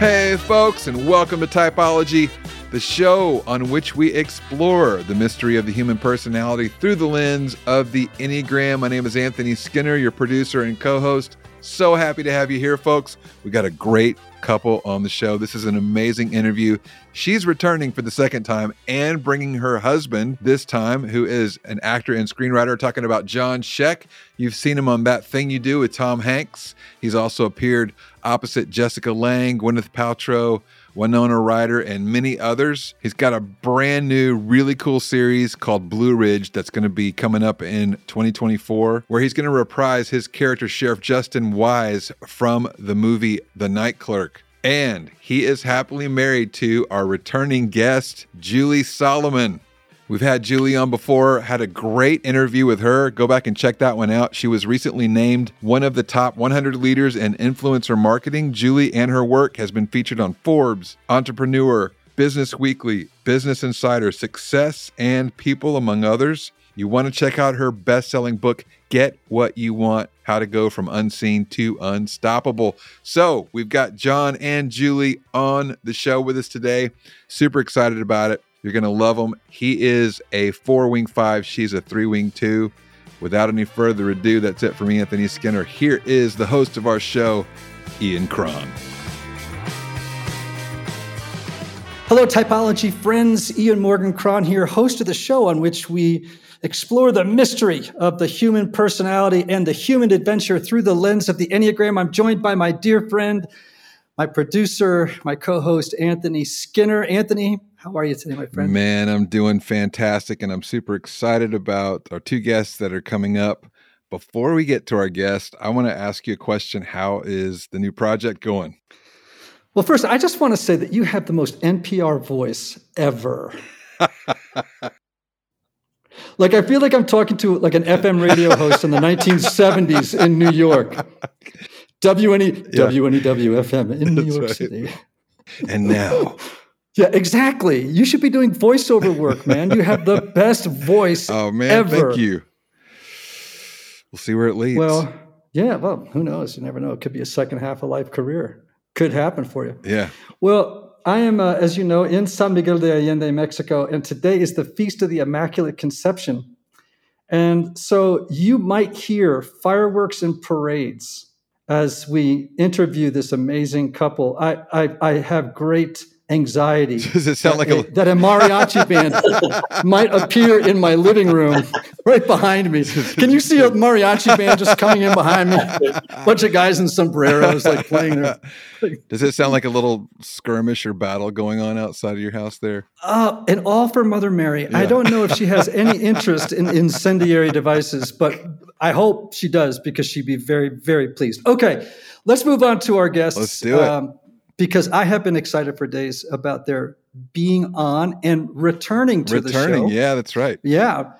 Hey folks, and welcome to Typology, the show on which we explore the mystery of the human personality through the lens of the Enneagram. My name is Anthony Skinner, your producer and co-host. So happy to have you here, folks. We got a great couple on the show. This is an amazing interview. She's returning for the second time and bringing her husband this time, who is an actor and screenwriter, talking about John Schaech. You've seen him on That Thing You Do with Tom Hanks. He's also appeared opposite Jessica Lange, Gwyneth Paltrow, Winona Ryder, and many others. He's got a brand new, really cool series called Blue Ridge that's going to be coming up in 2024, where he's going to reprise his character, Sheriff Justin Wise, from the movie The Night Clerk. And he is happily married to our returning guest, Julie Solomon. We've had Julie on before, had a great interview with her. Go back and check that one out. She was recently named one of the top 100 leaders in influencer marketing. Julie and her work has been featured on Forbes, Entrepreneur, Business Weekly, Business Insider, Success, and People, among others. You want to check out her best-selling book, Get What You Want: How to Go from Unseen to Unstoppable. So we've got John and Julie on the show with us today. Super excited about it. You're going to love him. He is a 4-wing 5. She's a 3-wing 2. Without any further ado, that's it for me, Anthony Skinner. Here is the host of our show, Ian Cron. Hello, Typology friends. Ian Morgan Cron here, host of the show on which we explore the mystery of the human personality and the human adventure through the lens of the Enneagram. I'm joined by my dear friend, my producer, my co-host, Anthony Skinner. Anthony, how are you today, my friend? Man, I'm doing fantastic, and I'm super excited about our two guests that are coming up. Before we get to our guest, I want to ask you a question. How is the new project going? Well, first, I just want to say that you have the most NPR voice ever. Like, I feel like I'm talking to like an FM radio host in the 1970s in New York. WNEW FM in New York City. And now... Yeah, exactly. You should be doing voiceover work, man. You have the best voice ever. Oh, man, ever. Thank you. We'll see where it leads. Well, who knows? You never know. It could be a second half of life career. Could happen for you. Yeah. Well, I am, as you know, in San Miguel de Allende, Mexico, and today is the Feast of the Immaculate Conception. And so you might hear fireworks and parades as we interview this amazing couple. I have great... anxiety. Does it sound like that a mariachi band might appear in my living room right behind me? Can you see a mariachi band just coming in behind me? A bunch of guys in sombreros like playing their... Does it sound like a little skirmish or battle going on outside of your house there? And all for Mother Mary. Yeah. I don't know if she has any interest in incendiary devices, but I hope she does, because she'd be very, very pleased. Okay, let's move on to our guests. Let's do it. Because I have been excited for days about their being on and returning to the show. Yeah, that's right. Yeah.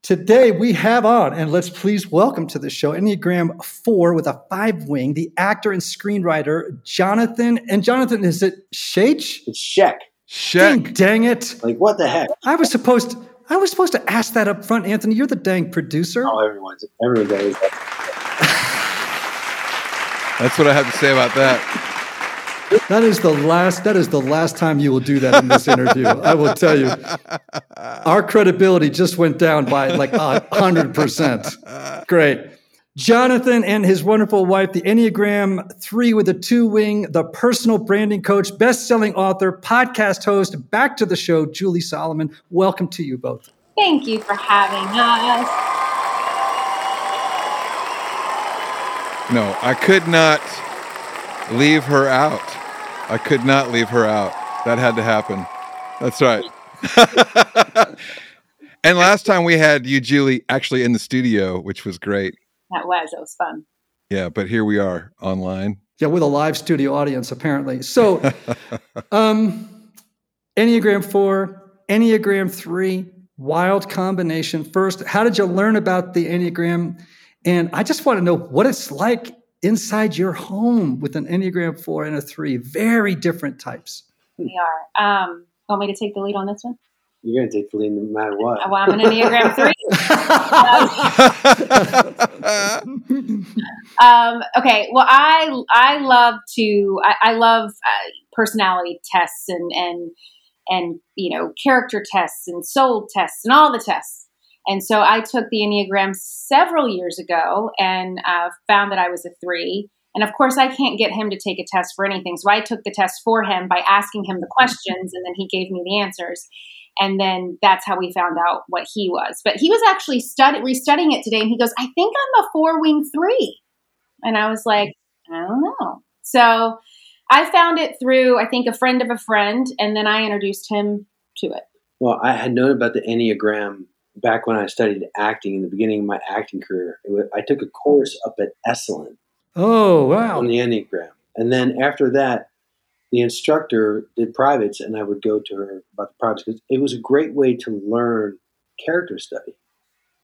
Today we have on, and let's please welcome to the show, Enneagram 4 with a 5-wing, the actor and screenwriter, Jonathan. And Jonathan, is it Schaech? It's Schaech. Schaech. Dang it. Like, what the heck? I was supposed to ask that up front, Anthony. You're the dang producer. Oh, everyone's That's what I have to say about that. That is the last time you will do that in this interview. I will tell you, our credibility just went down by like 100%. Great. Jonathan and his wonderful wife, the Enneagram 3 with a 2-wing, the personal branding coach, best-selling author, podcast host, back to the show, Julie Solomon. Welcome to you both. Thank you for having us. No, I could not leave her out. I could not leave her out. That had to happen. That's right. And last time we had you, Julie, actually in the studio, which was great. That was fun. Yeah, but here we are online. Yeah, with a live studio audience, apparently. So, Enneagram 4, Enneagram 3, wild combination. First, how did you learn about the Enneagram? And I just want to know what it's like inside your home with an Enneagram 4 and a 3, very different types. We are. Want me to take the lead on this one? You're going to take the lead no matter what. Well, I'm an Enneagram 3. Okay. Well, I love personality tests and you know, character tests and soul tests and all the tests. And so I took the Enneagram several years ago and found that I was a 3. And of course, I can't get him to take a test for anything. So I took the test for him by asking him the questions, and then he gave me the answers. And then that's how we found out what he was. But he was actually restudying it today, and he goes, I think I'm a 4-wing 3. And I was like, I don't know. So I found it through, I think, a friend of a friend, and then I introduced him to it. Well, I had known about the Enneagram back when I studied acting in the beginning of my acting career. I took a course up at Esalen. Oh, wow. On the Enneagram. And then after that, the instructor did privates, and I would go to her about the privates because it was a great way to learn character study.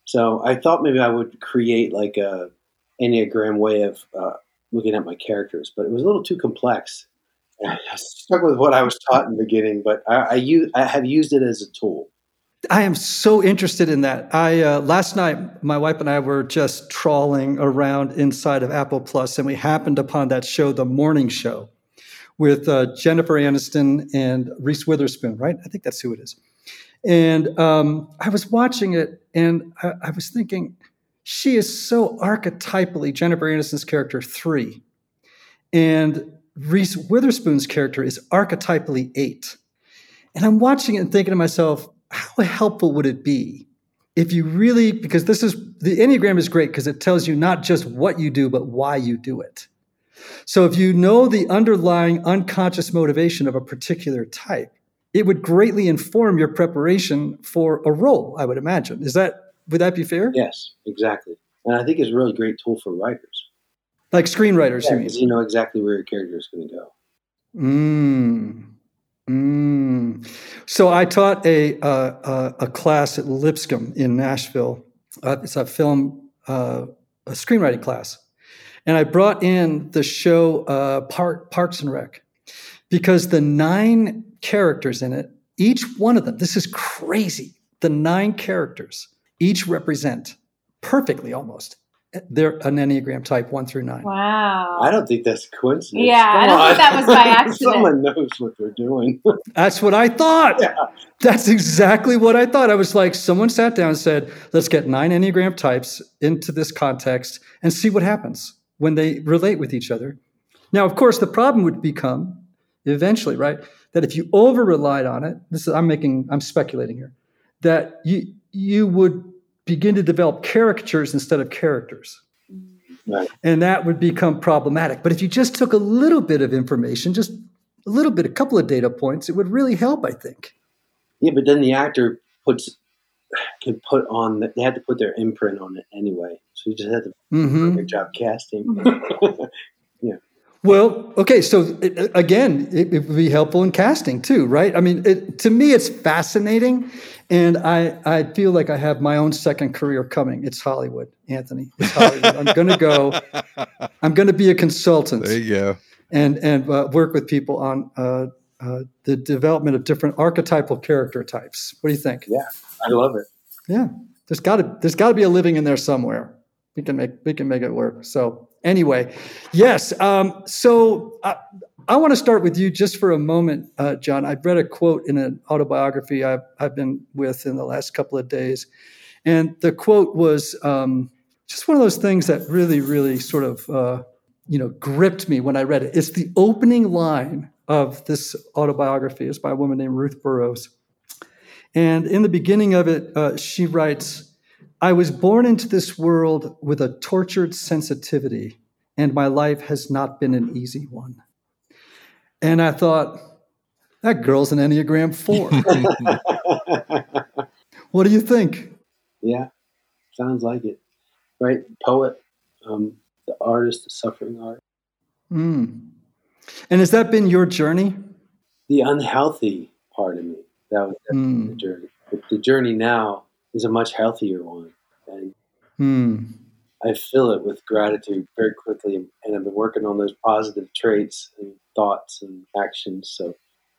So I thought maybe I would create like a Enneagram way of looking at my characters, but it was a little too complex. I stuck with what I was taught in the beginning, but I have used it as a tool. I am so interested in that. I last night, my wife and I were just trawling around inside of Apple Plus, and we happened upon that show, The Morning Show, with Jennifer Aniston and Reese Witherspoon, right? I think that's who it is. And I was watching it, and I was thinking, she is so archetypally Jennifer Aniston's character 3, and Reese Witherspoon's character is archetypally 8. And I'm watching it and thinking to myself, how helpful would it be if you really, because this is, the Enneagram is great because it tells you not just what you do, but why you do it. So if you know the underlying unconscious motivation of a particular type, it would greatly inform your preparation for a role, I would imagine. Would that be fair? Yes, exactly. And I think it's a really great tool for writers. Like screenwriters, yeah, you mean? Because you know exactly where your character is going to go. So I taught a class at Lipscomb in Nashville. It's a film, a screenwriting class. And I brought in the show Parks and Rec because the 9 characters in it, each one of them, this is crazy, the 9 characters each represent perfectly almost they're an Enneagram type 1 through 9. Wow. I don't think that's a coincidence. Yeah, I don't think that was by accident. Someone knows what they're doing. That's what I thought. Yeah. That's exactly what I thought. I was like, someone sat down and said, let's get 9 Enneagram types into this context and see what happens when they relate with each other. Now, of course, the problem would become eventually, right, that if you over-relied on it, I'm speculating here, that you would begin to develop caricatures instead of characters. Right. And that would become problematic. But if you just took a little bit of information, just a little bit, a couple of data points, it would really help, I think. Yeah, but then the actor they had to put their imprint on it anyway. So you just had to do your job casting. Yeah. Well, okay. So it would be helpful in casting too, right? I mean, to me, it's fascinating. And I feel like I have my own second career coming. It's Hollywood, Anthony. It's Hollywood. I'm going to be a consultant. There you go. And work with people on the development of different archetypal character types. What do you think? Yeah, I love it. Yeah. There's got to be a living in there somewhere. We can make it work. So anyway, yes. So I want to start with you just for a moment, John. I read a quote in an autobiography I've been with in the last couple of days. And the quote was just one of those things that really, really sort of, gripped me when I read it. It's the opening line of this autobiography. It's by a woman named Ruth Burroughs. And in the beginning of it, she writes, I was born into this world with a tortured sensitivity, and my life has not been an easy one. And I thought, that girl's an Enneagram 4. What do you think? Yeah, sounds like it. Right? Poet, the artist, the suffering art. And has that been your journey? The unhealthy part of me. That was definitely the journey. But the journey now is a much healthier one. And I fill it with gratitude very quickly. And I've been working on those positive traits and thoughts and actions. So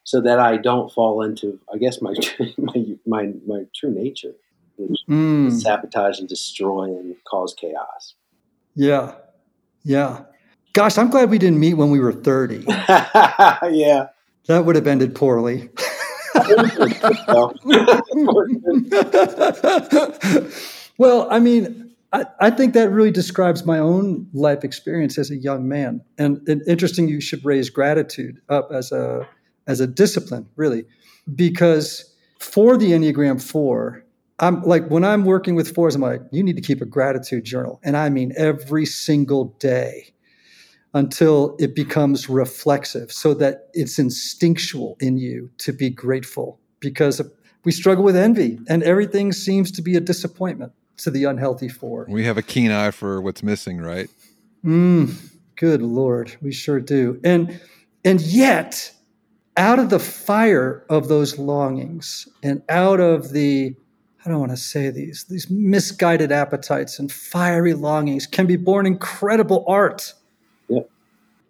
so that I don't fall into, I guess, my true nature, which is sabotage and destroy and cause chaos. Yeah. Yeah. Gosh, I'm glad we didn't meet when we were 30. Yeah. That would have ended poorly. Well, I mean, I think that really describes my own life experience as a young man. And interesting, you should raise gratitude up as a discipline, really, because for the Enneagram 4, I'm like, when I'm working with fours, I'm like, you need to keep a gratitude journal. And I mean, every single day until it becomes reflexive so that it's instinctual in you to be grateful, because we struggle with envy and everything seems to be a disappointment to the unhealthy four. We have a keen eye for what's missing, right? Good Lord, we sure do. And yet, out of the fire of those longings and out of the, I don't want to say these misguided appetites and fiery longings can be born incredible art. Yeah.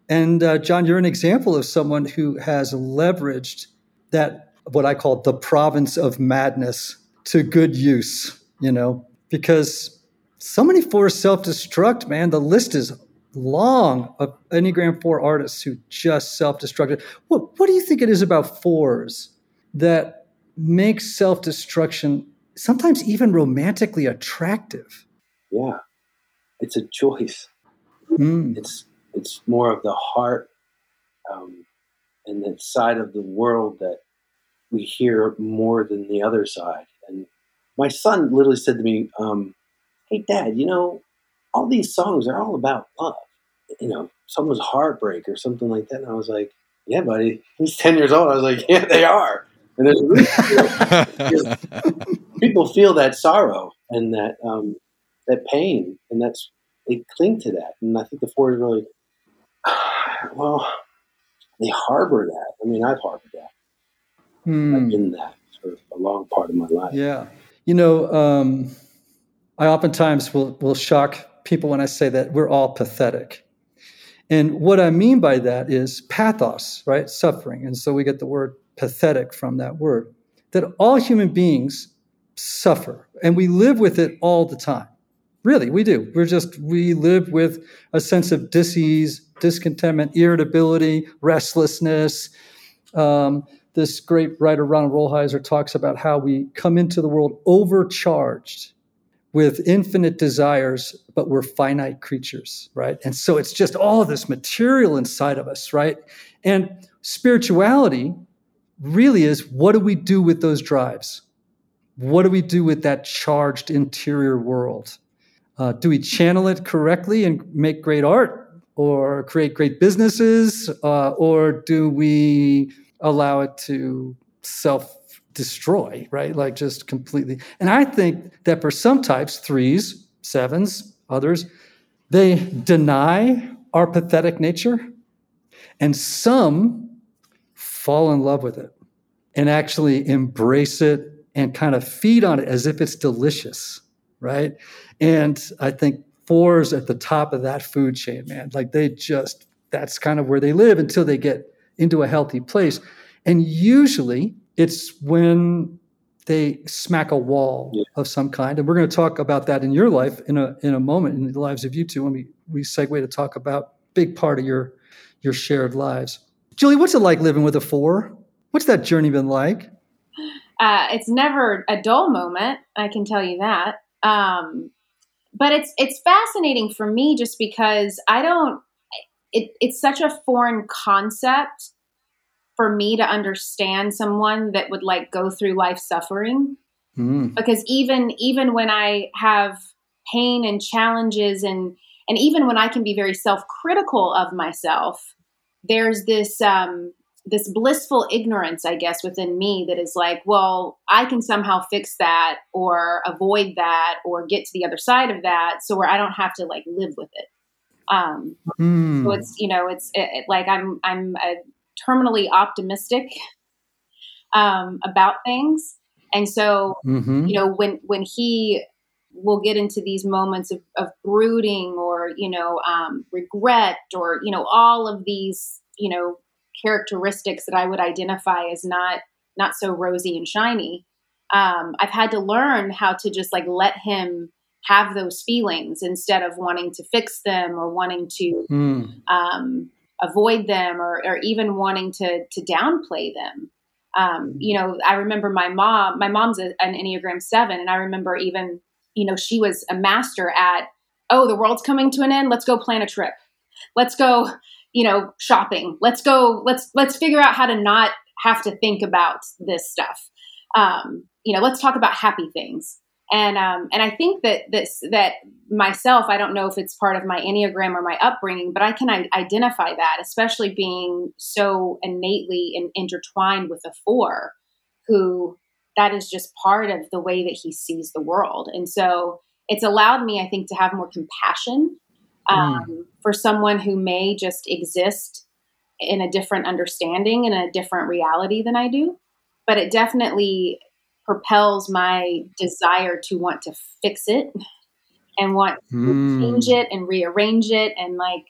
And John, you're an example of someone who has leveraged that, what I call the province of madness, to good use, you know, because so many fours self-destruct, man. The list is long of Enneagram 4 artists who just self-destructed. What do you think it is about fours that makes self-destruction sometimes even romantically attractive? Yeah, it's a choice. It's more of the heart and that side of the world that we hear more than the other side. And my son literally said to me, hey, Dad, you know, all these songs are all about love. You know, someone's heartbreak or something like that. And I was like, yeah, buddy, he's 10 years old. I was like, yeah, they are. And there's people feel that sorrow and that pain, and that's, they cling to that. And I think the fours really, they harbor that. I mean, I've harbored that. I've been that for a long part of my life. Yeah. You know, I oftentimes will shock people when I say that we're all pathetic. And what I mean by that is pathos, right? Suffering. And so we get the word pathetic from that word, that all human beings suffer and we live with it all the time. Really, we do. We live with a sense of disease, discontentment, irritability, restlessness. This great writer, Ronald Rollheiser, talks about how we come into the world overcharged with infinite desires, but we're finite creatures, right? And so it's just all this material inside of us, right? And spirituality really is, what do we do with those drives? What do we do with that charged interior world? Do we channel it correctly and make great art or create great businesses? Or do we allow it to self-destroy, right? Like just completely. And I think that for some types, 3s, 7s, others, they deny our pathetic nature. And some fall in love with it and actually embrace it and kind of feed on it as if it's delicious, right? And I think fours at the top of that food chain, man, like they just, that's kind of where they live until they get into a healthy place. And usually it's when they smack a wall of some kind. And we're going to talk about that in your life in a moment, in the lives of you two, when we segue to talk about big part of your shared lives. Julie, what's it like living with a four? What's that journey been like? It's never a dull moment, I can tell you that. But it's fascinating for me just because it's such a foreign concept for me to understand someone that would like go through life suffering. Because even when I have pain and challenges and even when I can be very self-critical of myself, there's this, this blissful ignorance, I guess, within me that is like, well, I can somehow fix that or avoid that or get to the other side of that. So where I don't have to like live with it. So it's, you know, it's like, I'm terminally optimistic, about things. And so, you know, when he will get into these moments of brooding or, you know, regret or, you know, all of these, you know, characteristics that I would identify as not so rosy and shiny. I've had to learn how to just like let him have those feelings instead of wanting to fix them or wanting to avoid them or even wanting to downplay them. You know, I remember my mom's an Enneagram 7, and I remember even, you know, she was a master at, oh, the world's coming to an end. Let's go plan a trip. Let's go, you know, shopping. Let's go, let's figure out how to not have to think about this stuff. You know, let's talk about happy things. And I think that myself, I don't know if it's part of my Enneagram or my upbringing, but I can identify that, especially being so innately intertwined with a 4, who that is just part of the way that he sees the world. And so it's allowed me, I think, to have more compassion for someone who may just exist in a different understanding and a different reality than I do. But it definitely propels my desire to want to fix it and want to change it and rearrange it. And like,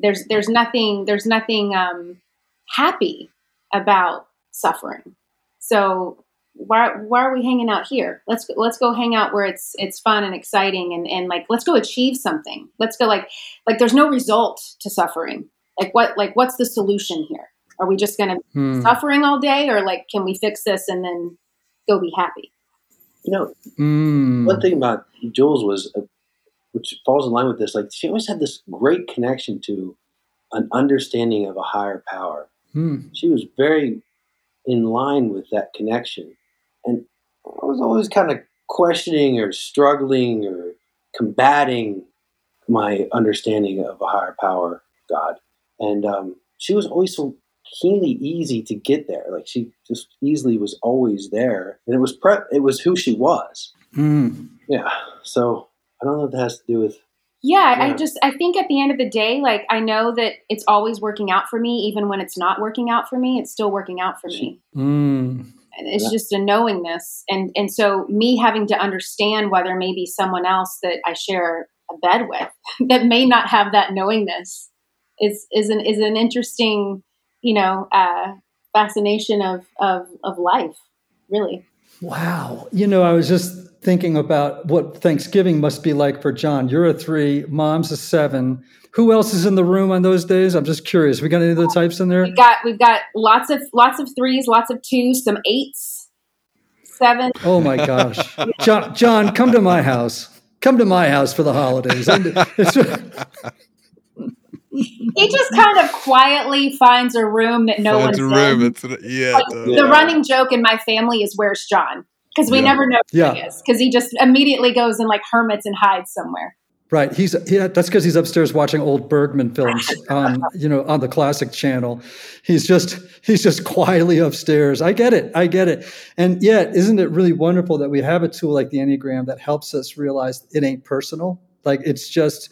there's nothing happy about suffering. So why are we hanging out here? Let's go hang out where it's fun and exciting. And like, let's go achieve something. Let's go like there's no result to suffering. What's the solution here? Are we just going to be suffering all day, or like, can we fix this and then go be happy? You know, one thing about Jules was, which falls in line with this, like she always had this great connection to an understanding of a higher power. She was very in line with that connection. And I was always kind of questioning or struggling or combating my understanding of a higher power, God. And she was always so keenly easy to get there. Like she just easily was always there, and it was who she was. Yeah. So I don't know if that has to do with. Yeah. I think at the end of the day, like I know that it's always working out for me. Even when it's not working out for me, it's still working out for me. It's just a knowingness. And so me having to understand whether maybe someone else that I share a bed with that may not have that knowingness is an interesting, you know, fascination of life, really. Wow. You know, I was just thinking about what Thanksgiving must be like for John. You're a 3, Mom's a 7. Who else is in the room on those days? I'm just curious. We got any of the types in there? We've got lots of 3s, lots of 2s, some 8s, 7s. Oh my gosh. John, come to my house. Come to my house for the holidays. He just kind of quietly finds a room that no one's in. The running joke in my family is, where's John? Because we never know who he is. Because he just immediately goes and like hermits and hides somewhere. Right. That's because he's upstairs watching old Bergman films on the classic channel. He's just quietly upstairs. I get it. And yet, isn't it really wonderful that we have a tool like the Enneagram that helps us realize it ain't personal? Like it's just...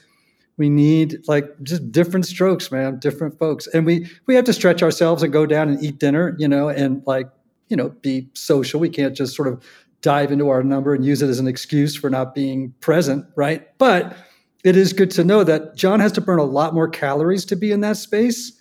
We need like just different strokes, man, different folks. And we have to stretch ourselves and go down and eat dinner, you know, and like, you know, be social. We can't just sort of dive into our number and use it as an excuse for not being present, right? But it is good to know that John has to burn a lot more calories to be in that space,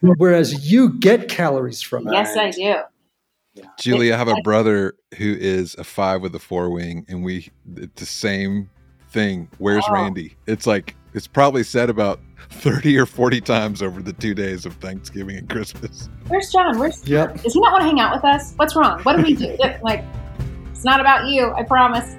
whereas you get calories from it. Yes, I do. Yeah. Julie, I have a brother who is a 5 with a 4 wing, and it's the same thing. Where's Randy? It's like... It's probably said about 30 or 40 times over the 2 days of Thanksgiving and Christmas. Where's John? Does he not want to hang out with us? What's wrong? What do we do? Like, it's not about you, I promise.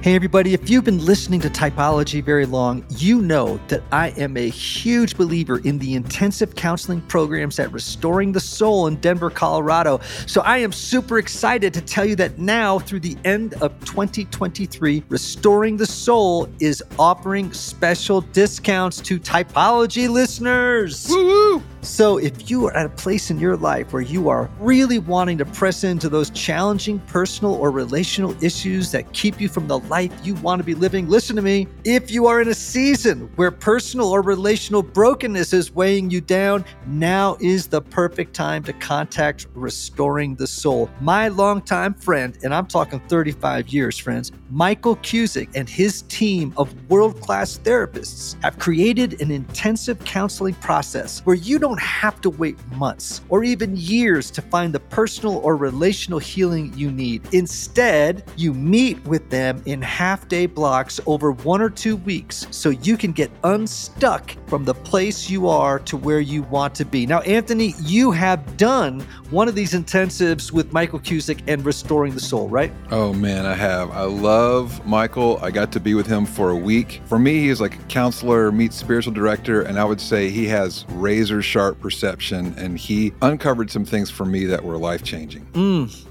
Hey, everybody, if you've been listening to Typology very long, you know that I am a huge believer in the intensive counseling programs at Restoring the Soul in Denver, Colorado. So I am super excited to tell you that now through the end of 2023, Restoring the Soul is offering special discounts to Typology listeners. Woo-woo! So if you are at a place in your life where you are really wanting to press into those challenging personal or relational issues that keep you from the life you want to be living, listen to me. If you are in a season where personal or relational brokenness is weighing you down, now is the perfect time to contact Restoring the Soul. My longtime friend, and I'm talking 35 years, friends, Michael Cusick and his team of world-class therapists have created an intensive counseling process where you don't have to wait months or even years to find the personal or relational healing you need. Instead, you meet with them in half-day blocks over 1 or 2 weeks so you can get unstuck from the place you are to where you want to be. Now, Anthony, you have done one of these intensives with Michael Cusick and Restoring the Soul, right? Oh, man, I have. I love Michael. I got to be with him for a week. For me, he is like a counselor meets spiritual director, and I would say he has razor-sharp perception, and he uncovered some things for me that were life-changing.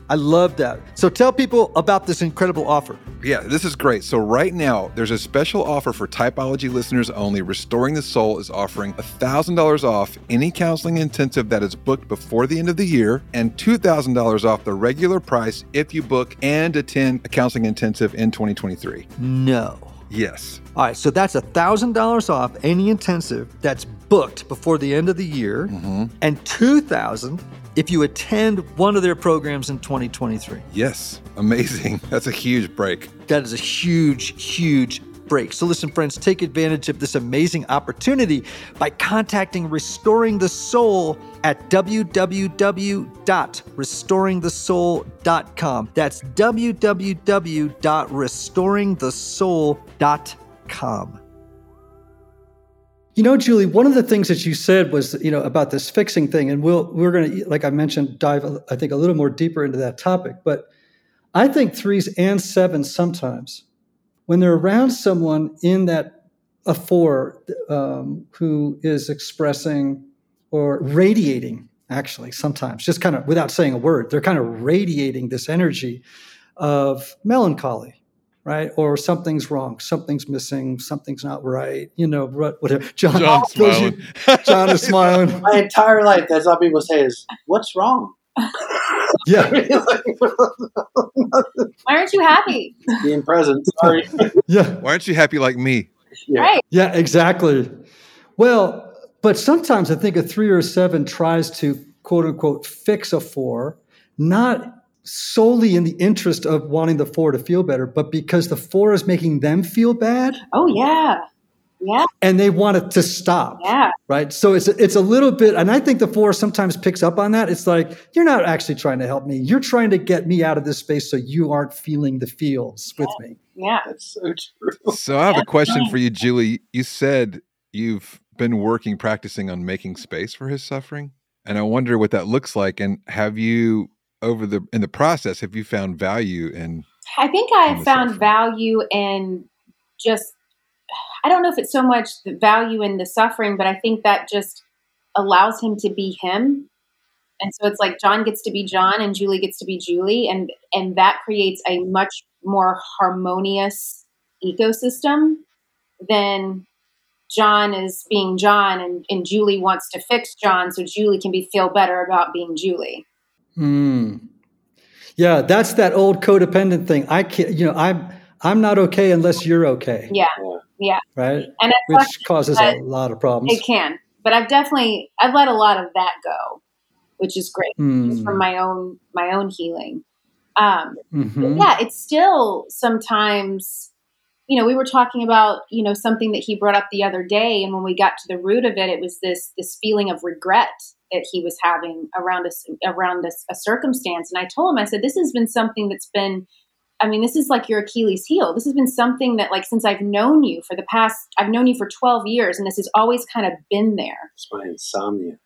I love that. So tell people about this incredible offer. Yeah, this is great. So right now, there's a special offer for Typology listeners only. Restoring the Soul is offering $1,000 off any counseling intensive that is booked before the end of the year and $2,000 off the regular price if you book and attend a counseling intensive in 2023. No. Yes. All right, so that's $1,000 off any intensive that's booked before the end of the year and $2,000 if you attend one of their programs in 2023. Yes, amazing. That's a huge break. That is a huge, huge break. So listen, friends, take advantage of this amazing opportunity by contacting Restoring the Soul at www.restoringthesoul.com. That's www.restoringthesoul.com. You know, Julie, one of the things that you said was, you know, about this fixing thing, and we're going to, like I mentioned, dive, I think, a little more deeper into that topic. But I think 3s and 7s sometimes, when they're around someone in that a 4 who is expressing or radiating, actually, sometimes, just kind of without saying a word, they're kind of radiating this energy of melancholy. Right? Or something's wrong, something's missing, something's not right, you know, whatever. John's smiling. John is smiling. My entire life, that's all people say is, what's wrong? Yeah. Why aren't you happy? Being present, sorry. Yeah. Why aren't you happy like me? Yeah. Right. Yeah, exactly. Well, but sometimes I think a 3 or 7 tries to, quote unquote, fix a 4, not solely in the interest of wanting the 4 to feel better, but because the 4 is making them feel bad. Oh, yeah. Yeah. And they want it to stop. Yeah. Right? So it's a little bit, and I think the 4 sometimes picks up on that. It's like, you're not actually trying to help me. You're trying to get me out of this space so you aren't feeling the feels with me. Yeah. That's so true. So I have a question for you, Julie. You said you've been working, practicing on making space for his suffering. And I wonder what that looks like. And have you... in the process, have you found value in? I think I found value in just, I don't know if it's so much the value in the suffering, but I think that just allows him to be him. And so it's like John gets to be John and Julie gets to be Julie. And that creates a much more harmonious ecosystem than John is being John and Julie wants to fix John so Julie can feel better about being Julie. Yeah, that's that old codependent thing. I can't, you know, I'm not okay unless you're okay. Yeah, yeah. Right? And which causes a lot of problems. It can. But I've let a lot of that go, which is great. Just from my own healing. Yeah, it's still sometimes, you know, we were talking about, you know, something that he brought up the other day, and when we got to the root of it, it was this feeling of regret that he was having around a circumstance. And I told him, I said, this has been something that's been, I mean, this is like your Achilles heel. This has been something that, like, since I've known you for 12 years, and this has always kind of been there. It's my insomnia.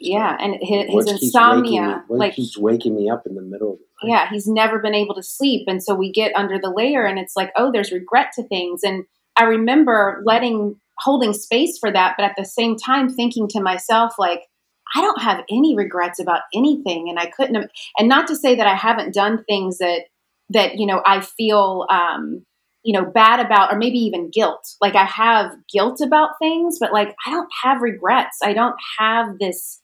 Yeah. And his insomnia, keeps waking me up in the middle of the night. Yeah. He's never been able to sleep. And so we get under the layer, and it's like, oh, there's regret to things. And I remember holding space for that. But at the same time, thinking to myself, like, I don't have any regrets about anything. And I couldn't have, and not to say that I haven't done things that, you know, I feel bad about, or maybe even guilt. Like I have guilt about things, but like, I don't have regrets. I don't have this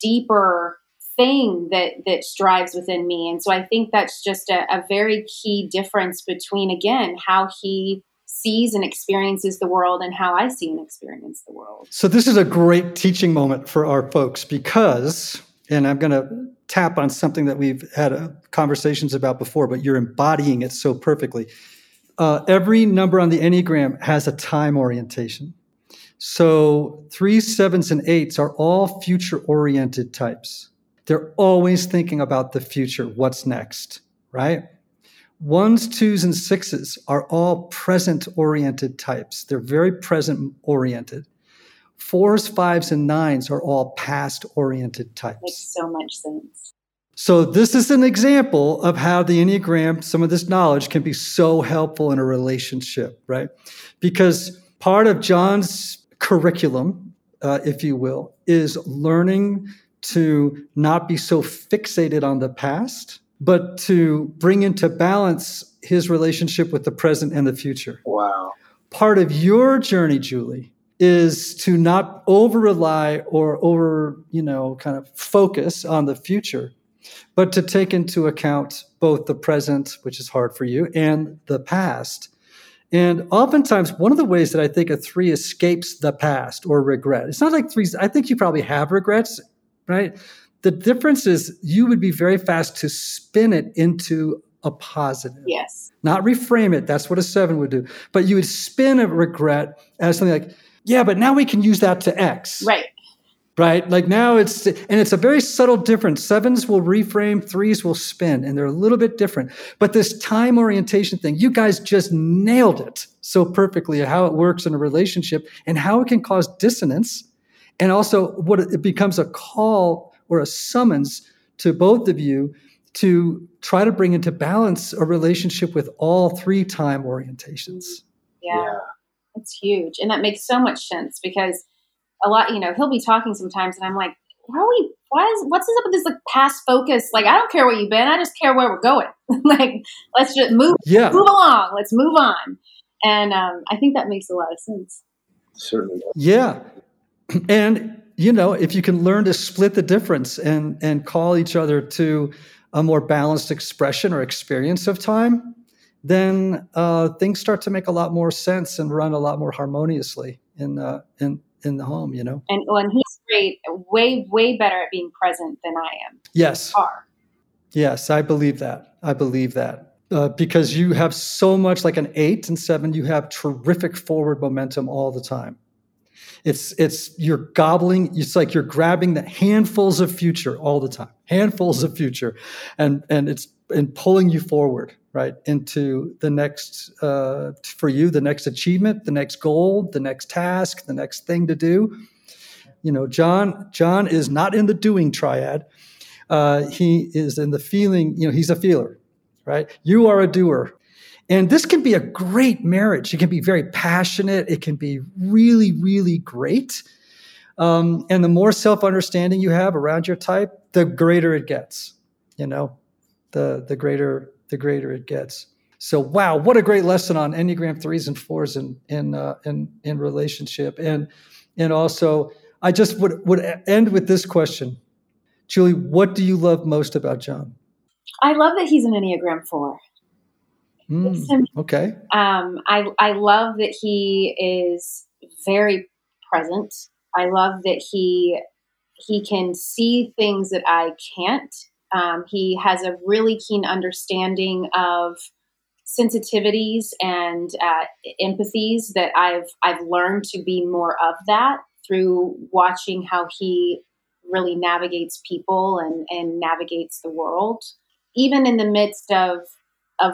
deeper thing that strives within me. And so I think that's just a very key difference between, again, how he sees and experiences the world and how I see and experience the world. So this is a great teaching moment for our folks because, and I'm going to tap on something that we've had conversations about before, but you're embodying it so perfectly. Every number on the Enneagram has a time orientation. So 3, 7s, and 8s are all future-oriented types. They're always thinking about the future, what's next, right? 1s, 2s, and 6s are all present-oriented types. They're very present-oriented. 4s, 5s, and 9s are all past-oriented types. Makes so much sense. So this is an example of how the Enneagram, some of this knowledge, can be so helpful in a relationship, right? Because part of John's curriculum, if you will, is learning to not be so fixated on the past, but to bring into balance his relationship with the present and the future. Wow. Part of your journey, Julie, is to not over-rely or focus on the future, but to take into account both the present, which is hard for you, and the past. And oftentimes, one of the ways that I think a 3 escapes the past or regret, it's not like 3s, I think you probably have regrets, right? The difference is you would be very fast to spin it into a positive. Yes. Not reframe it. That's what a 7 would do. But you would spin a regret as something like, yeah, but now we can use that to X. Right. Right? Like now it's a very subtle difference. 7s will reframe, 3s will spin, and they're a little bit different. But this time orientation thing, you guys just nailed it so perfectly, how it works in a relationship and how it can cause dissonance. And also what it becomes a call or a summons to both of you to try to bring into balance a relationship with all 3 time orientations. Yeah. That's huge. And that makes so much sense because a lot, he'll be talking sometimes and I'm like, what's up with this like past focus? Like, I don't care where you've been. I just care where we're going. Like, let's just move along. Let's move on. And I think that makes a lot of sense. Certainly. Yeah. And, if you can learn to split the difference and call each other to a more balanced expression or experience of time, then things start to make a lot more sense and run a lot more harmoniously in the home, And he's great, way, way better at being present than I am. Yes. Yes, I believe that. Because you have so much, like an 8 and 7, you have terrific forward momentum all the time. You're gobbling, it's like you're grabbing the handfuls of future all the time, and pulling you forward, right, into the next, for you, the next achievement, the next goal, the next task, the next thing to do. John is not in the doing triad. He is in the feeling, he's a feeler, right? You are a doer. And this can be a great marriage. It can be very passionate. It can be really, really great. And the more self-understanding you have around your type, the greater it gets, the greater it gets. So, wow, what a great lesson on Enneagram 3s and 4s in relationship. And also, I just would end with this question. Julie, what do you love most about John? I love that he's an Enneagram 4. Okay. I love that he is very present. I love that he can see things that I can't. He has a really keen understanding of sensitivities and empathies that I've learned to be more of that through watching how he really navigates people and navigates the world, even in the midst of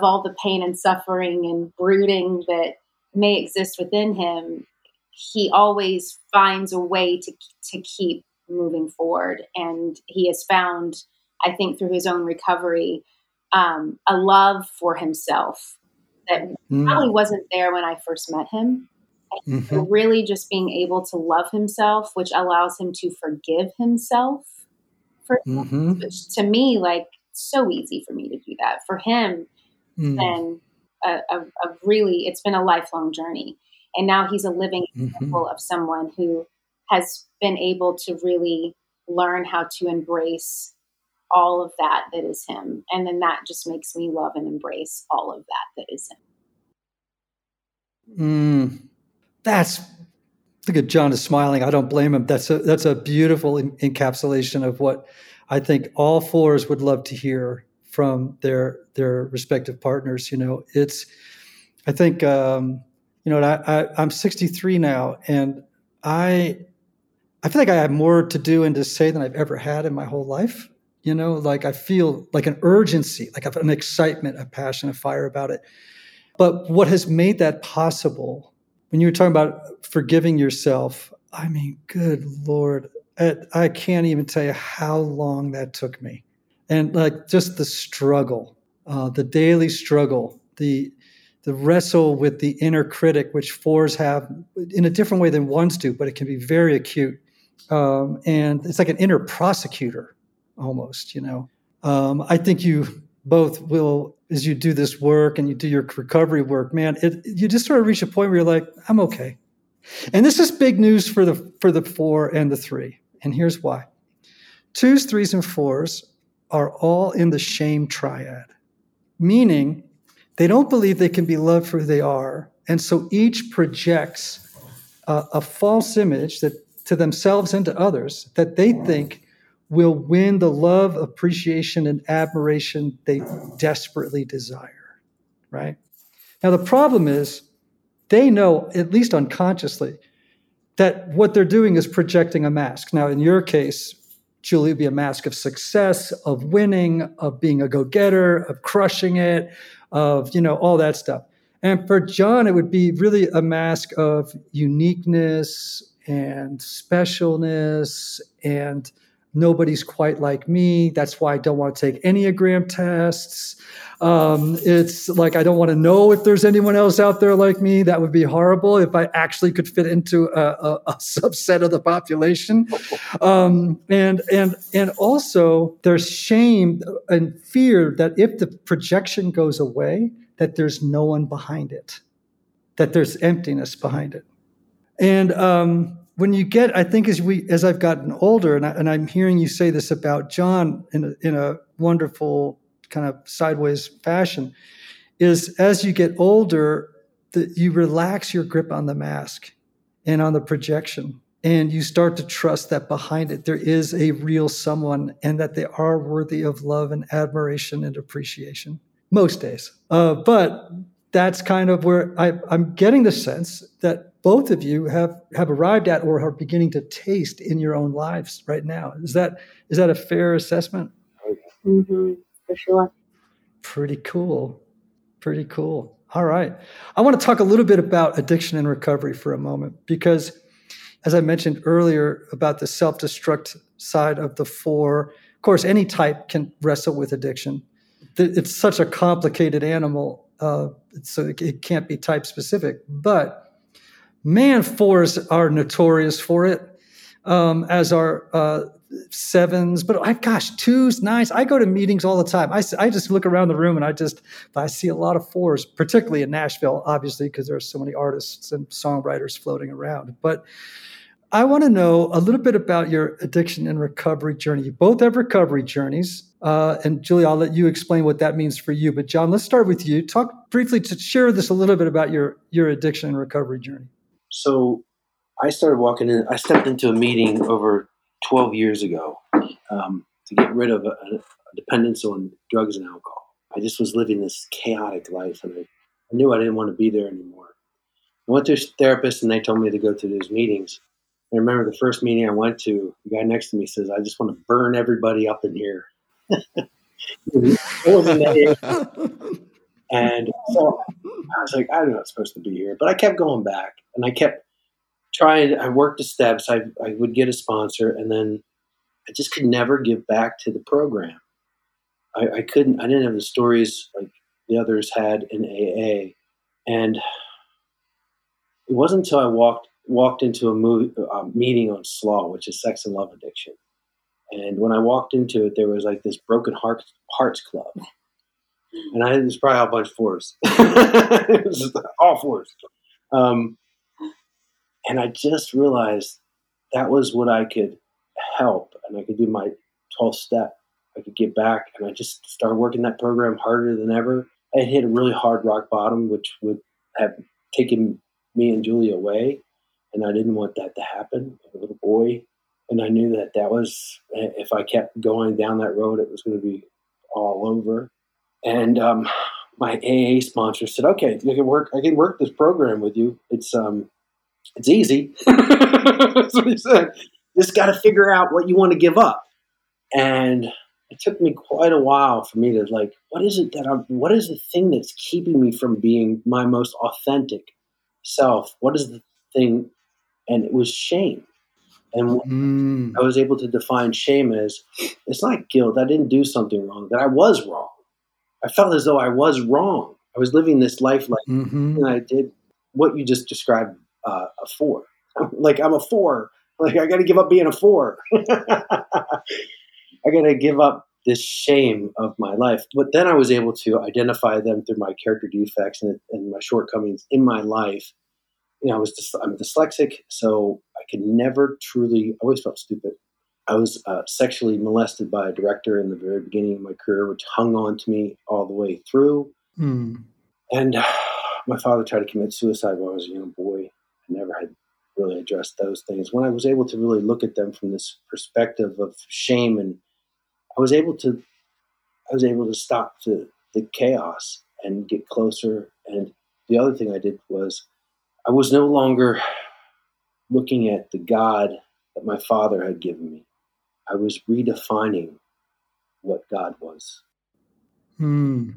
all the pain and suffering and brooding that may exist within him. He always finds a way to keep moving forward. And he has found, I think through his own recovery, a love for himself that probably wasn't there when I first met him. And really just being able to love himself, which allows him to forgive himself. Which to me, so easy for me to do that. For him, then a really, it's been a lifelong journey. And now he's a living example of someone who has been able to really learn how to embrace all of that is him. And then that just makes me love and embrace all of that is him. Look at John is smiling. I don't blame him. That's a beautiful encapsulation of what I think all fours would love to hear from their respective partners. You know, I think, I'm 63 now, and I feel like I have more to do and to say than I've ever had in my whole life. You know, like I feel like an urgency, like an excitement, a passion, a fire about it. But what has made that possible? When you were talking about forgiving yourself, I mean, good Lord, I can't even tell you how long that took me. And like just the struggle, the daily struggle, the wrestle with the inner critic, which fours have in a different way than ones do, but it can be very acute. And it's like an inner prosecutor almost, you know. I think you both will, as you do this work and you do your recovery work, man, you just sort of reach a point where you're like, I'm okay. And this is big news for the four and the three. And here's why. 2s, 3s, and 4s are all in the shame triad, meaning they don't believe they can be loved for who they are. And so each projects a false image that to themselves and to others that they think will win the love, appreciation, and admiration they desperately desire, right? Now, the problem is they know, at least unconsciously, that what they're doing is projecting a mask. Now, in your case, Julie, would be a mask of success, of winning, of being a go-getter, of crushing it, of, you know, all that stuff. And for John, it would be really a mask of uniqueness and specialness and nobody's quite like me. That's why I don't want to take Enneagram tests. It's like, I don't want to know if there's anyone else out there like me. That would be horrible if I actually could fit into a subset of the population. And also there's shame and fear that if the projection goes away, that there's no one behind it, that there's emptiness behind it. And, when you get, I think as I've gotten older, and I'm hearing you say this about John in a wonderful kind of sideways fashion, is as you get older, you relax your grip on the mask and on the projection, and you start to trust that behind it there is a real someone, and that they are worthy of love and admiration and appreciation most days. But that's kind of where I'm getting the sense that both of you have arrived at or are beginning to taste in your own lives right now. Is that a fair assessment? Mm-hmm, for sure. Pretty cool. All right. I want to talk a little bit about addiction and recovery for a moment, because as I mentioned earlier about the self-destruct side of the four, of course, any type can wrestle with addiction. It's such a complicated animal, so it can't be type specific, but man, fours are notorious for it, as are 7s. But 2s, 9s. I go to meetings all the time. I just look around the room and I see a lot of 4s, particularly in Nashville, obviously, because there are so many artists and songwriters floating around. But I want to know a little bit about your addiction and recovery journey. You both have recovery journeys. And Julie, I'll let you explain what that means for you. But John, let's start with you. Talk briefly to share this a little bit about your addiction and recovery journey. So I stepped into a meeting over 12 years ago to get rid of a dependence on drugs and alcohol. I just was living this chaotic life, and I knew I didn't want to be there anymore. I went to a therapist, and they told me to go to those meetings. I remember the first meeting I went to, the guy next to me says, I just want to burn everybody up in here. And so I was like, I'm not supposed to be here. But I kept going back, and I kept trying. I worked the steps. I would get a sponsor, and then I just could never give back to the program. I couldn't. I didn't have the stories like the others had in AA. And it wasn't until I walked into a meeting on SLAW, which is sex and love addiction. And when I walked into it, there was like this broken hearts club. And I didn't probably a whole bunch of fours. It was just all fours. And I just realized that was what I could help. And I could do my 12th step. I could get back. And I just started working that program harder than ever. I hit a really hard rock bottom, which would have taken me and Julie away. And I didn't want that to happen. I'm a little boy. And I knew that that was, if I kept going down that road, it was going to be all over. And my AA sponsor said, "Okay, I can work this program with you. It's easy." That's what he said. "Just got to figure out what you want to give up." And it took me quite a while for me to like, what is the thing that's keeping me from being my most authentic self? What is the thing? And it was shame. And I was able to define shame as, it's not guilt. I didn't do something wrong, that I was wrong. I felt as though I was wrong. I was living this life like, and I did what you just described, a four. Like, I'm a four. Like, I got to give up being a four. I got to give up this shame of my life. But then I was able to identify them through my character defects and my shortcomings in my life. You know, I'm dyslexic, so I could never truly, I always felt stupid. I was sexually molested by a director in the very beginning of my career, which hung on to me all the way through. And my father tried to commit suicide when I was a young boy. I never had really addressed those things. When I was able to really look at them from this perspective of shame, and I was able to stop the chaos and get closer. And the other thing I did was, I was no longer looking at the God that my father had given me. I was redefining what God was. And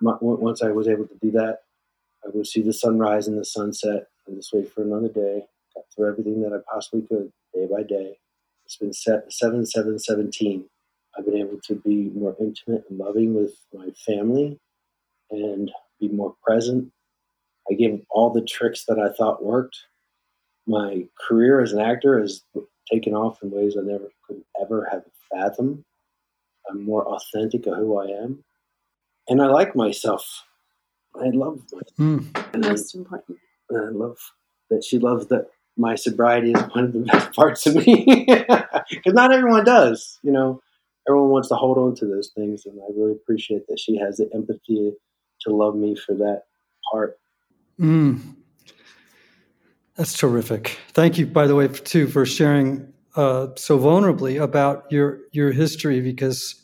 once I was able to do that, I would see the sunrise and the sunset and just wait for another day. Got through everything that I possibly could, day by day. It's been 7/7/17. I've been able to be more intimate and loving with my family and be more present. I gave all the tricks that I thought worked. My career as an actor has taken off in ways I never could ever have fathomed. I'm more authentic of who I am. And I like myself. I love myself. Most important. And I love that she loves that my sobriety is one of the best parts of me. Because not everyone does, you know. Everyone wants to hold on to those things. And I really appreciate that she has the empathy to love me for that part. That's terrific. Thank you, by the way, too, for sharing so vulnerably about your history, because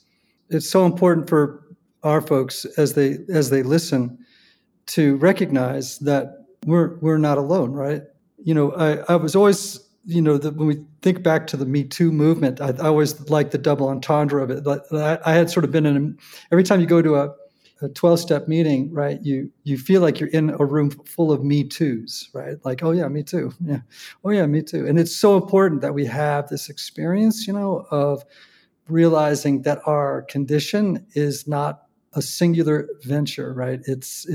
it's so important for our folks as they listen to recognize that we're not alone, right? You know, I was always, you know, when we think back to the Me Too movement, I always liked the double entendre of it. I had sort of been every time you go to a 12-step meeting, right? You feel like you're in a room full of Me Too's, right? Like, oh yeah, me too. Yeah. Oh yeah, me too. And it's so important that we have this experience, you know, of realizing that our condition is not a singular venture, right? It's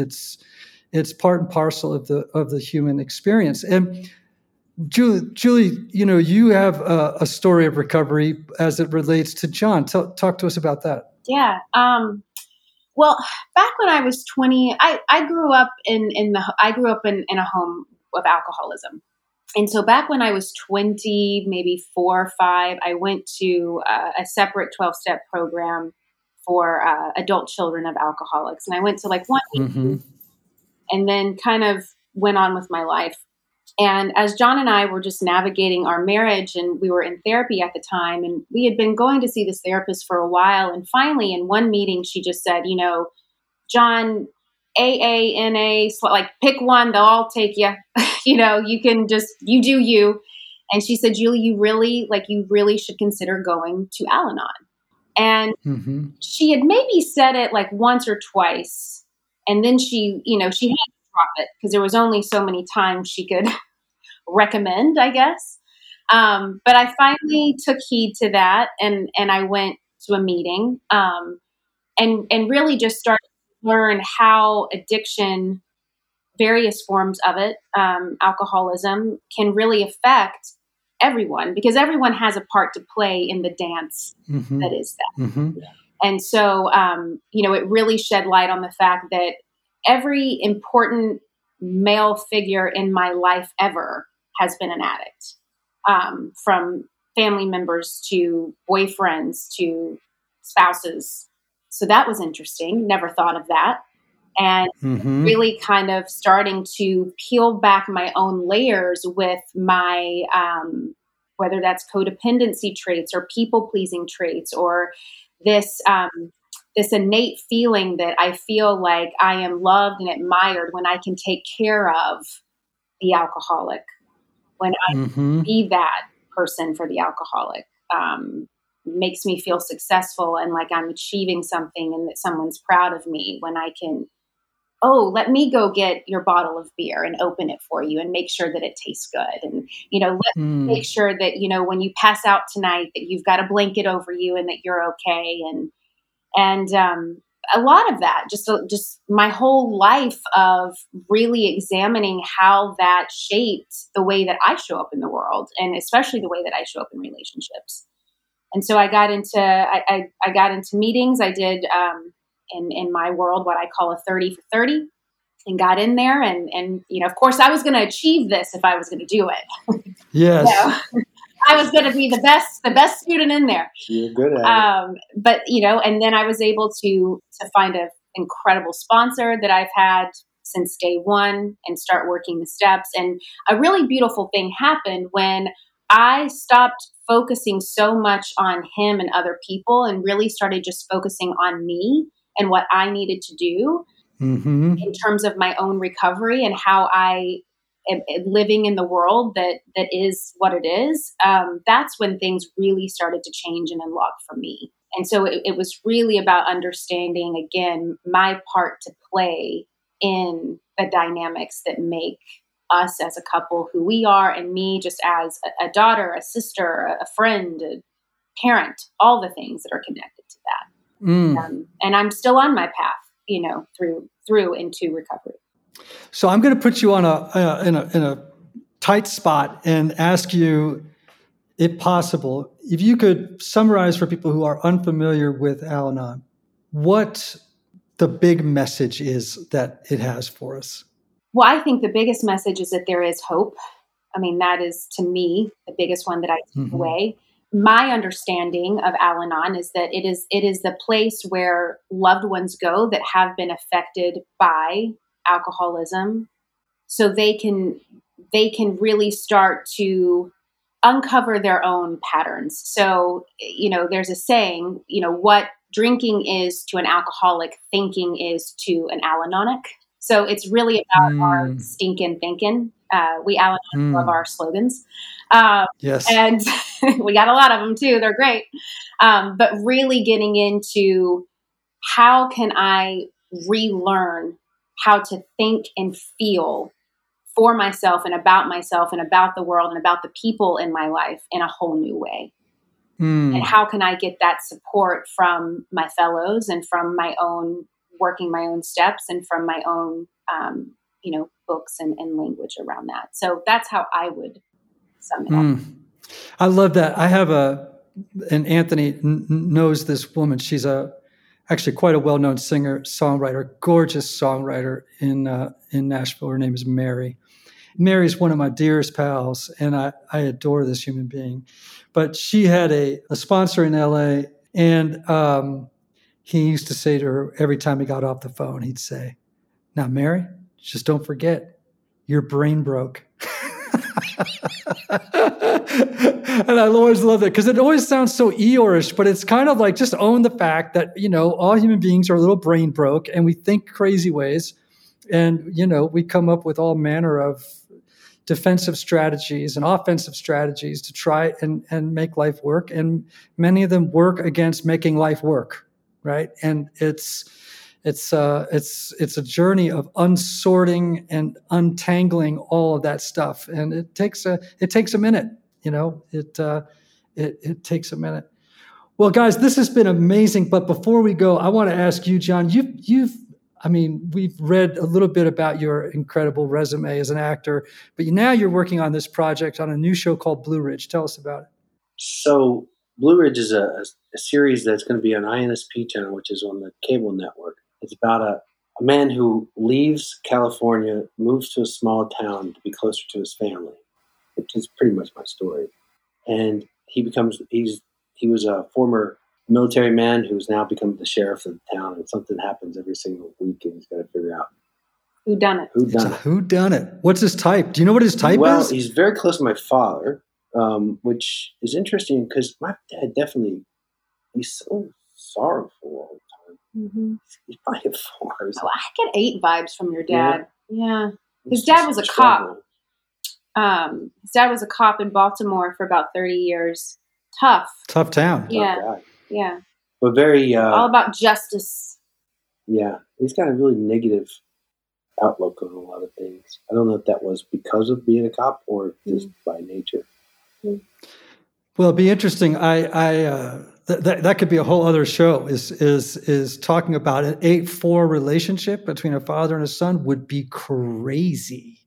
part and parcel of the human experience. And Julie, you know, you have a story of recovery as it relates to John. Talk to us about that. Yeah. Well, back when I was 20, I grew up in a home of alcoholism. And so back when I was 20, maybe 4 or 5, I went to a separate 12-step program for adult children of alcoholics. And I went to like one and then kind of went on with my life. And as John and I were just navigating our marriage, and we were in therapy at the time, and we had been going to see this therapist for a while. And finally, in one meeting, she just said, you know, John, AA, NA, like pick one, they'll all take you. You know, you can just, you do you. And she said, Julie, you really should consider going to Al-Anon. And she had maybe said it like once or twice. And then she, you know, she had profit because there was only so many times she could recommend, I guess. But I finally took heed to that, and I went to a meeting and really just started to learn how addiction, various forms of it, alcoholism, can really affect everyone, because everyone has a part to play in the dance that is that. And so, it really shed light on the fact that every important male figure in my life ever has been an addict, from family members to boyfriends to spouses. So that was interesting. Never thought of that. And really kind of starting to peel back my own layers with my, whether that's codependency traits or people-pleasing traits or this, this innate feeling that I feel like I am loved and admired when I can take care of the alcoholic, when I can be that person for the alcoholic, makes me feel successful and like I'm achieving something and that someone's proud of me when I can, oh, let me go get your bottle of beer and open it for you and make sure that it tastes good. And, let me make sure that, when you pass out tonight, that you've got a blanket over you and that you're okay. And a lot of that, just my whole life of really examining how that shaped the way that I show up in the world, and especially the way that I show up in relationships. And so I got into meetings. I did, in my world, what I call a 30 for 30, and got in there. And of course I was going to achieve this if I was going to do it. Yes. I was going to be the best student in there. You're good at it. But, and then I was able to find an incredible sponsor that I've had since day one and start working the steps. And a really beautiful thing happened when I stopped focusing so much on him and other people and really started just focusing on me and what I needed to do in terms of my own recovery and how I living in the world that is what it is, that's when things really started to change and unlock for me. And so it was really about understanding, again, my part to play in the dynamics that make us as a couple who we are, and me just as a daughter, a sister, a friend, a parent, all the things that are connected to that. And I'm still on my path, through into recovery. So I'm going to put you on in a tight spot and ask you, if possible, if you could summarize for people who are unfamiliar with Al-Anon, what the big message is that it has for us. Well, I think the biggest message is that there is hope. I mean, that is, to me, the biggest one that I take away. My understanding of Al-Anon is that it is the place where loved ones go that have been affected by alcoholism, so they can really start to uncover their own patterns. So, there's a saying, what drinking is to an alcoholic, thinking is to an Al-Anonic. So it's really about our stinking thinking. We Al-Anons love our slogans. Yes. And we got a lot of them too. They're great. But really getting into how can I relearn how to think and feel for myself and about the world and about the people in my life in a whole new way. And how can I get that support from my fellows and from my own working my own steps and from my own, books and language around that. So that's how I would sum it up. I love that. I have and Anthony knows this woman. She's actually quite a well-known singer, songwriter, gorgeous songwriter in Nashville. Her name is Mary. Mary's one of my dearest pals, and I adore this human being. But she had a sponsor in LA, and he used to say to her every time he got off the phone, he'd say, "Now, Mary, just don't forget, your brain broke." And I always love that because it always sounds so Eeyore-ish, but it's kind of like just own the fact that, all human beings are a little brain broke and we think crazy ways. And, we come up with all manner of defensive strategies and offensive strategies to try and make life work. And many of them work against making life work. Right. And it's a journey of unsorting and untangling all of that stuff. And it takes a minute. It takes a minute. Well, guys, this has been amazing. But before we go, I want to ask you, John, we've read a little bit about your incredible resume as an actor, but now you're working on this project on a new show called Blue Ridge. Tell us about it. So Blue Ridge is a series that's going to be on INSP channel, which is on the cable network. It's about a man who leaves California, moves to a small town to be closer to his family, which is pretty much my story. And he was a former military man who's now become the sheriff of the town, and something happens every single week, and he's got to figure out who done it. What's his type? Do you know what his type is? Well, he's very close to my father, which is interesting because my dad he's so sorrowful all the time. Mm-hmm. He's probably a four. Oh, I get eight vibes from your dad. Yeah. His dad was a cop. His dad was a cop in Baltimore for about 30 years. Tough town. Yeah. Oh, yeah. But very... all about justice. Yeah. He's got a really negative outlook on a lot of things. I don't know if that was because of being a cop or just by nature. Mm. Well, it'd be interesting. That could be a whole other show is talking about an 8-4 relationship between a father and a son would be crazy.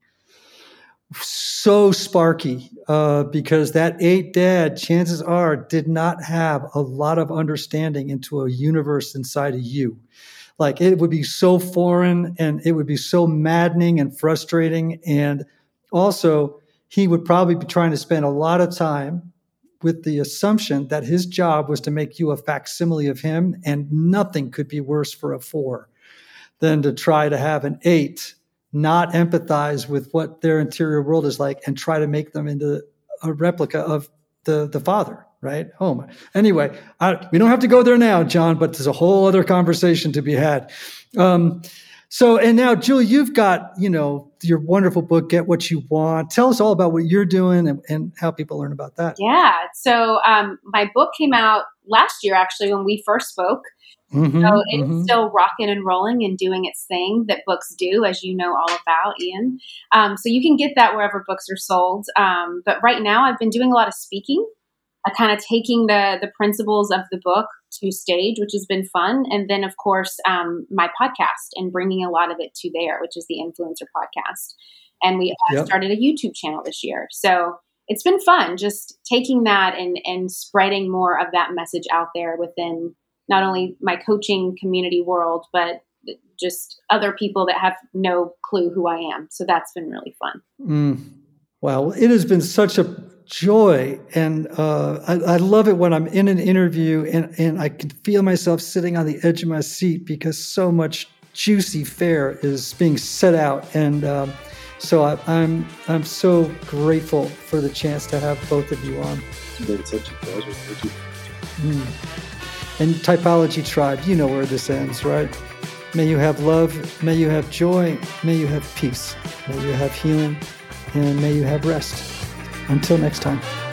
So sparky, because that 8 dad, chances are, did not have a lot of understanding into a universe inside of you. Like, it would be so foreign, and it would be so maddening and frustrating. And also, he would probably be trying to spend a lot of time with the assumption that his job was to make you a facsimile of him, and nothing could be worse for a 4 than to try to have an 8 not empathize with what their interior world is like and try to make them into a replica of the father. Right? Oh my. Anyway, we don't have to go there now, John, but there's a whole other conversation to be had. And now, Julie, you've got, your wonderful book, Get What You Want. Tell us all about what you're doing and how people learn about that. Yeah. So my book came out last year, actually, when we first spoke. Mm-hmm, so it's still rocking and rolling and doing its thing that books do, as you know all about, Ian. So you can get that wherever books are sold. But right now, I've been doing a lot of speaking. Kind of taking the principles of the book to stage, which has been fun. And then, of course, my podcast and bringing a lot of it to there, which is the Influencer Podcast. And we started a YouTube channel this year. So it's been fun just taking that and spreading more of that message out there within not only my coaching community world, but just other people that have no clue who I am. So that's been really fun. Mm. Well, it has been such a joy, and I love it when I'm in an interview and I can feel myself sitting on the edge of my seat because so much juicy fare is being set out, and so I'm so grateful for the chance to have both of you on. It's been such a pleasure. Thank you. And Typology Tribe, you know where this ends, right? May you have love, may you have joy, may you have peace, may you have healing, and may you have rest. Until next time.